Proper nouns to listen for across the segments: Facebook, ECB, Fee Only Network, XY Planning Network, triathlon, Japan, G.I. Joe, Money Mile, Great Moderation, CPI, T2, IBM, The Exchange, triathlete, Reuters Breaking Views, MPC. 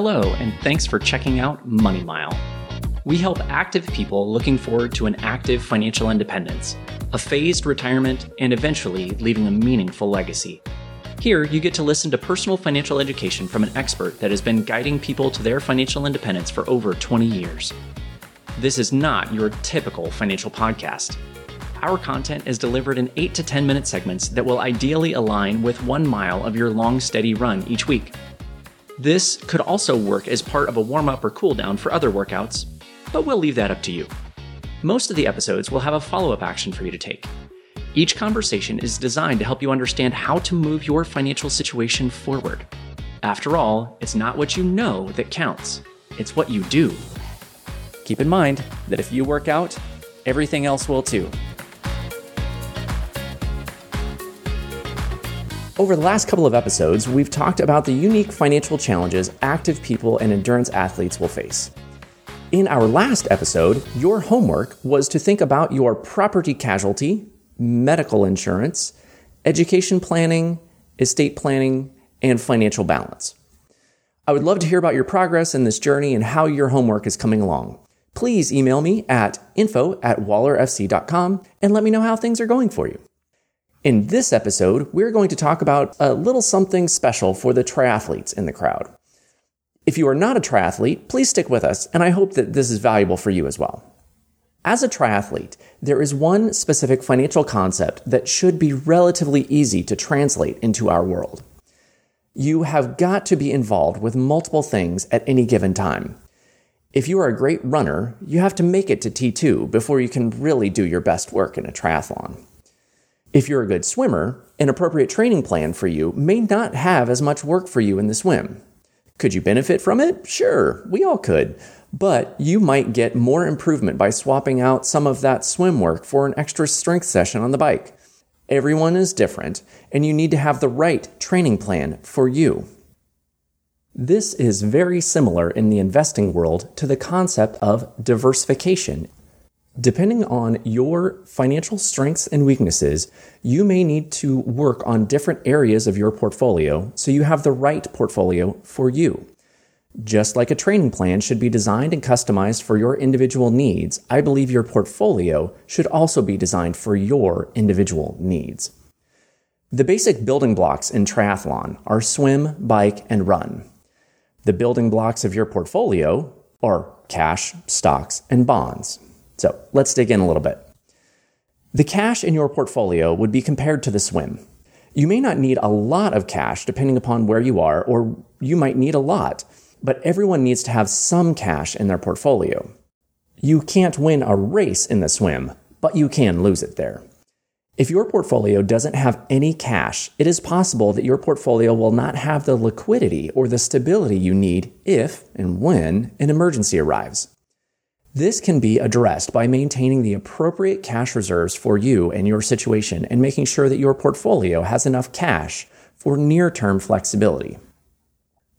Hello, and thanks for checking out Money Mile. We help active people looking forward to an active financial independence, a phased retirement, and eventually leaving a meaningful legacy. Here, you get to listen to personal financial education from an expert that has been guiding people to their financial independence for over 20 years. This is not your typical financial podcast. Our content is delivered in 8 to 10-minute segments that will ideally align with 1 mile of your long, steady run each week. This could also work as part of a warm-up or cool-down for other workouts, but we'll leave that up to you. Most of the episodes will have a follow-up action for you to take. Each conversation is designed to help you understand how to move your financial situation forward. After all, it's not what you know that counts. It's what you do. Keep in mind that if you work out, everything else will too. Over the last couple of episodes, we've talked about the unique financial challenges active people and endurance athletes will face. In our last episode, your homework was to think about your property casualty, medical insurance, education planning, estate planning, and financial balance. I would love to hear about your progress in this journey and how your homework is coming along. Please email me at info@wallerfc.com and let me know how things are going for you. In this episode, we're going to talk about a little something special for the triathletes in the crowd. If you are not a triathlete, please stick with us, and I hope that this is valuable for you as well. As a triathlete, there is one specific financial concept that should be relatively easy to translate into our world. You have got to be involved with multiple things at any given time. If you are a great runner, you have to make it to T2 before you can really do your best work in a triathlon. If you're a good swimmer, an appropriate training plan for you may not have as much work for you in the swim. Could you benefit from it? Sure, we all could. But you might get more improvement by swapping out some of that swim work for an extra strength session on the bike. Everyone is different, and you need to have the right training plan for you. This is very similar in the investing world to the concept of diversification. Depending on your financial strengths and weaknesses, you may need to work on different areas of your portfolio so you have the right portfolio for you. Just like a training plan should be designed and customized for your individual needs, I believe your portfolio should also be designed for your individual needs. The basic building blocks in triathlon are swim, bike, and run. The building blocks of your portfolio are cash, stocks, and bonds. So let's dig in a little bit. The cash in your portfolio would be compared to the swim. You may not need a lot of cash depending upon where you are, or you might need a lot, but everyone needs to have some cash in their portfolio. You can't win a race in the swim, but you can lose it there. If your portfolio doesn't have any cash, it is possible that your portfolio will not have the liquidity or the stability you need if and when an emergency arrives. This can be addressed by maintaining the appropriate cash reserves for you and your situation and making sure that your portfolio has enough cash for near-term flexibility.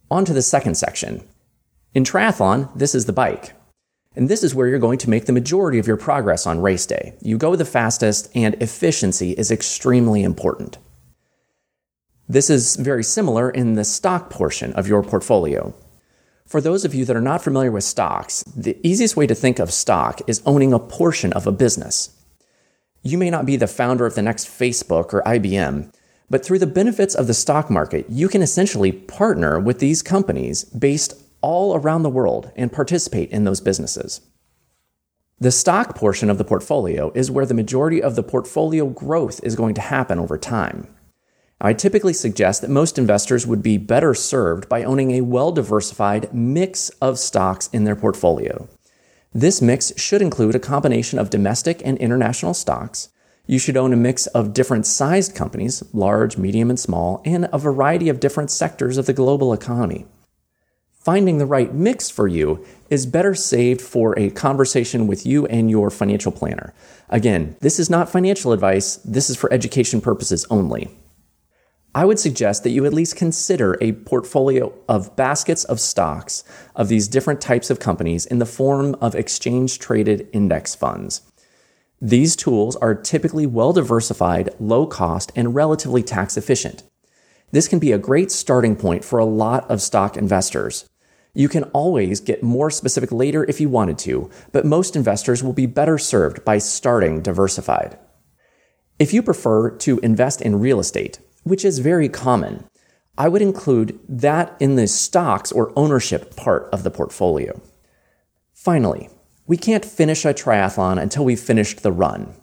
On to the second section. In triathlon, this is the bike. And this is where you're going to make the majority of your progress on race day. You go the fastest, and efficiency is extremely important. This is very similar in the stock portion of your portfolio. For those of you that are not familiar with stocks, the easiest way to think of stock is owning a portion of a business. You may not be the founder of the next Facebook or IBM, but through the benefits of the stock market, you can essentially partner with these companies based all around the world and participate in those businesses. The stock portion of the portfolio is where the majority of the portfolio growth is going to happen over time. I typically suggest that most investors would be better served by owning a well-diversified mix of stocks in their portfolio. This mix should include a combination of domestic and international stocks. You should own a mix of different sized companies, large, medium, and small, and a variety of different sectors of the global economy. Finding the right mix for you is better saved for a conversation with you and your financial planner. Again, this is not financial advice. This is for education purposes only. I would suggest that you at least consider a portfolio of baskets of stocks of these different types of companies in the form of exchange-traded index funds. These tools are typically well-diversified, low-cost, and relatively tax-efficient. This can be a great starting point for a lot of stock investors. You can always get more specific later if you wanted to, but most investors will be better served by starting diversified. If you prefer to invest in real estate, which is very common, I would include that in the stocks or ownership part of the portfolio. Finally, we can't finish a triathlon until we've finished the run.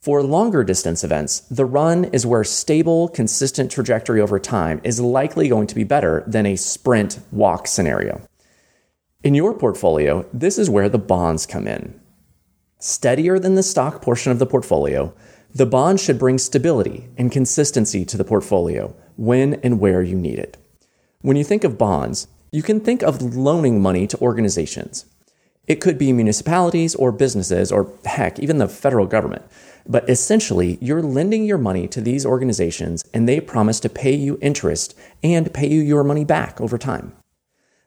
For longer distance events, the run is where stable, consistent trajectory over time is likely going to be better than a sprint-walk scenario. In your portfolio, this is where the bonds come in. Steadier than the stock portion of the portfolio, the bond should bring stability and consistency to the portfolio when and where you need it. When you think of bonds, you can think of loaning money to organizations. It could be municipalities or businesses or, heck, even the federal government. But essentially, you're lending your money to these organizations and they promise to pay you interest and pay you your money back over time.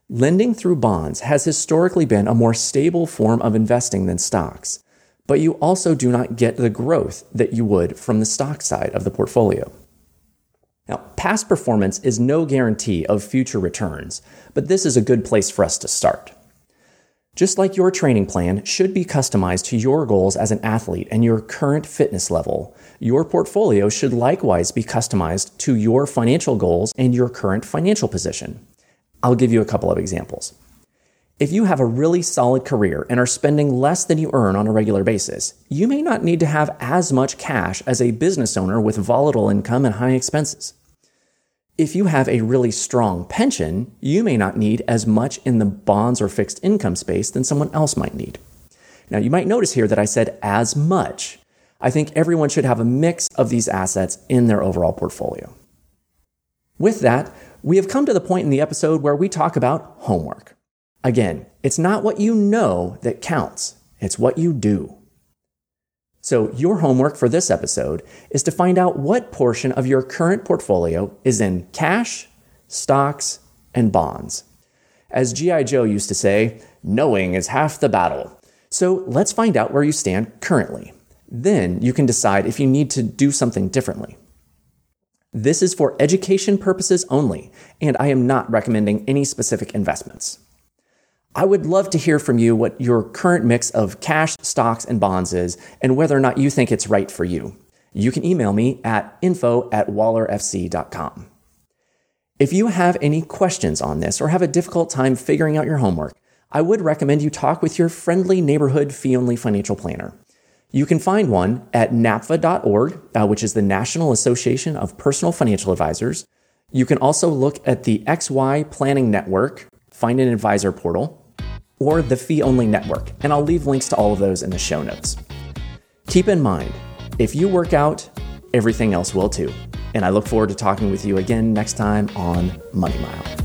Lending through bonds has historically been a more stable form of investing than stocks, but you also do not get the growth that you would from the stock side of the portfolio. Now, past performance is no guarantee of future returns, but this is a good place for us to start. Just like your training plan should be customized to your goals as an athlete and your current fitness level, your portfolio should likewise be customized to your financial goals and your current financial position. I'll give you a couple of examples. If you have a really solid career and are spending less than you earn on a regular basis, you may not need to have as much cash as a business owner with volatile income and high expenses. If you have a really strong pension, you may not need as much in the bonds or fixed income space than someone else might need. Now, you might notice here that I said as much. I think everyone should have a mix of these assets in their overall portfolio. With that, we have come to the point in the episode where we talk about homework. Again, it's not what you know that counts. It's what you do. So your homework for this episode is to find out what portion of your current portfolio is in cash, stocks, and bonds. As G.I. Joe used to say, knowing is half the battle. So let's find out where you stand currently. Then you can decide if you need to do something differently. This is for education purposes only, and I am not recommending any specific investments. I would love to hear from you what your current mix of cash, stocks, and bonds is, and whether or not you think it's right for you. You can email me at info@wallerfc.com. If you have any questions on this or have a difficult time figuring out your homework, I would recommend you talk with your friendly neighborhood fee-only financial planner. You can find one at NAPFA.org, which is the National Association of Personal Financial Advisors. You can also look at the XY Planning Network, find an advisor portal, or the Fee Only Network, and I'll leave links to all of those in the show notes. Keep in mind, if you work out, everything else will too. And I look forward to talking with you again next time on Money Mile.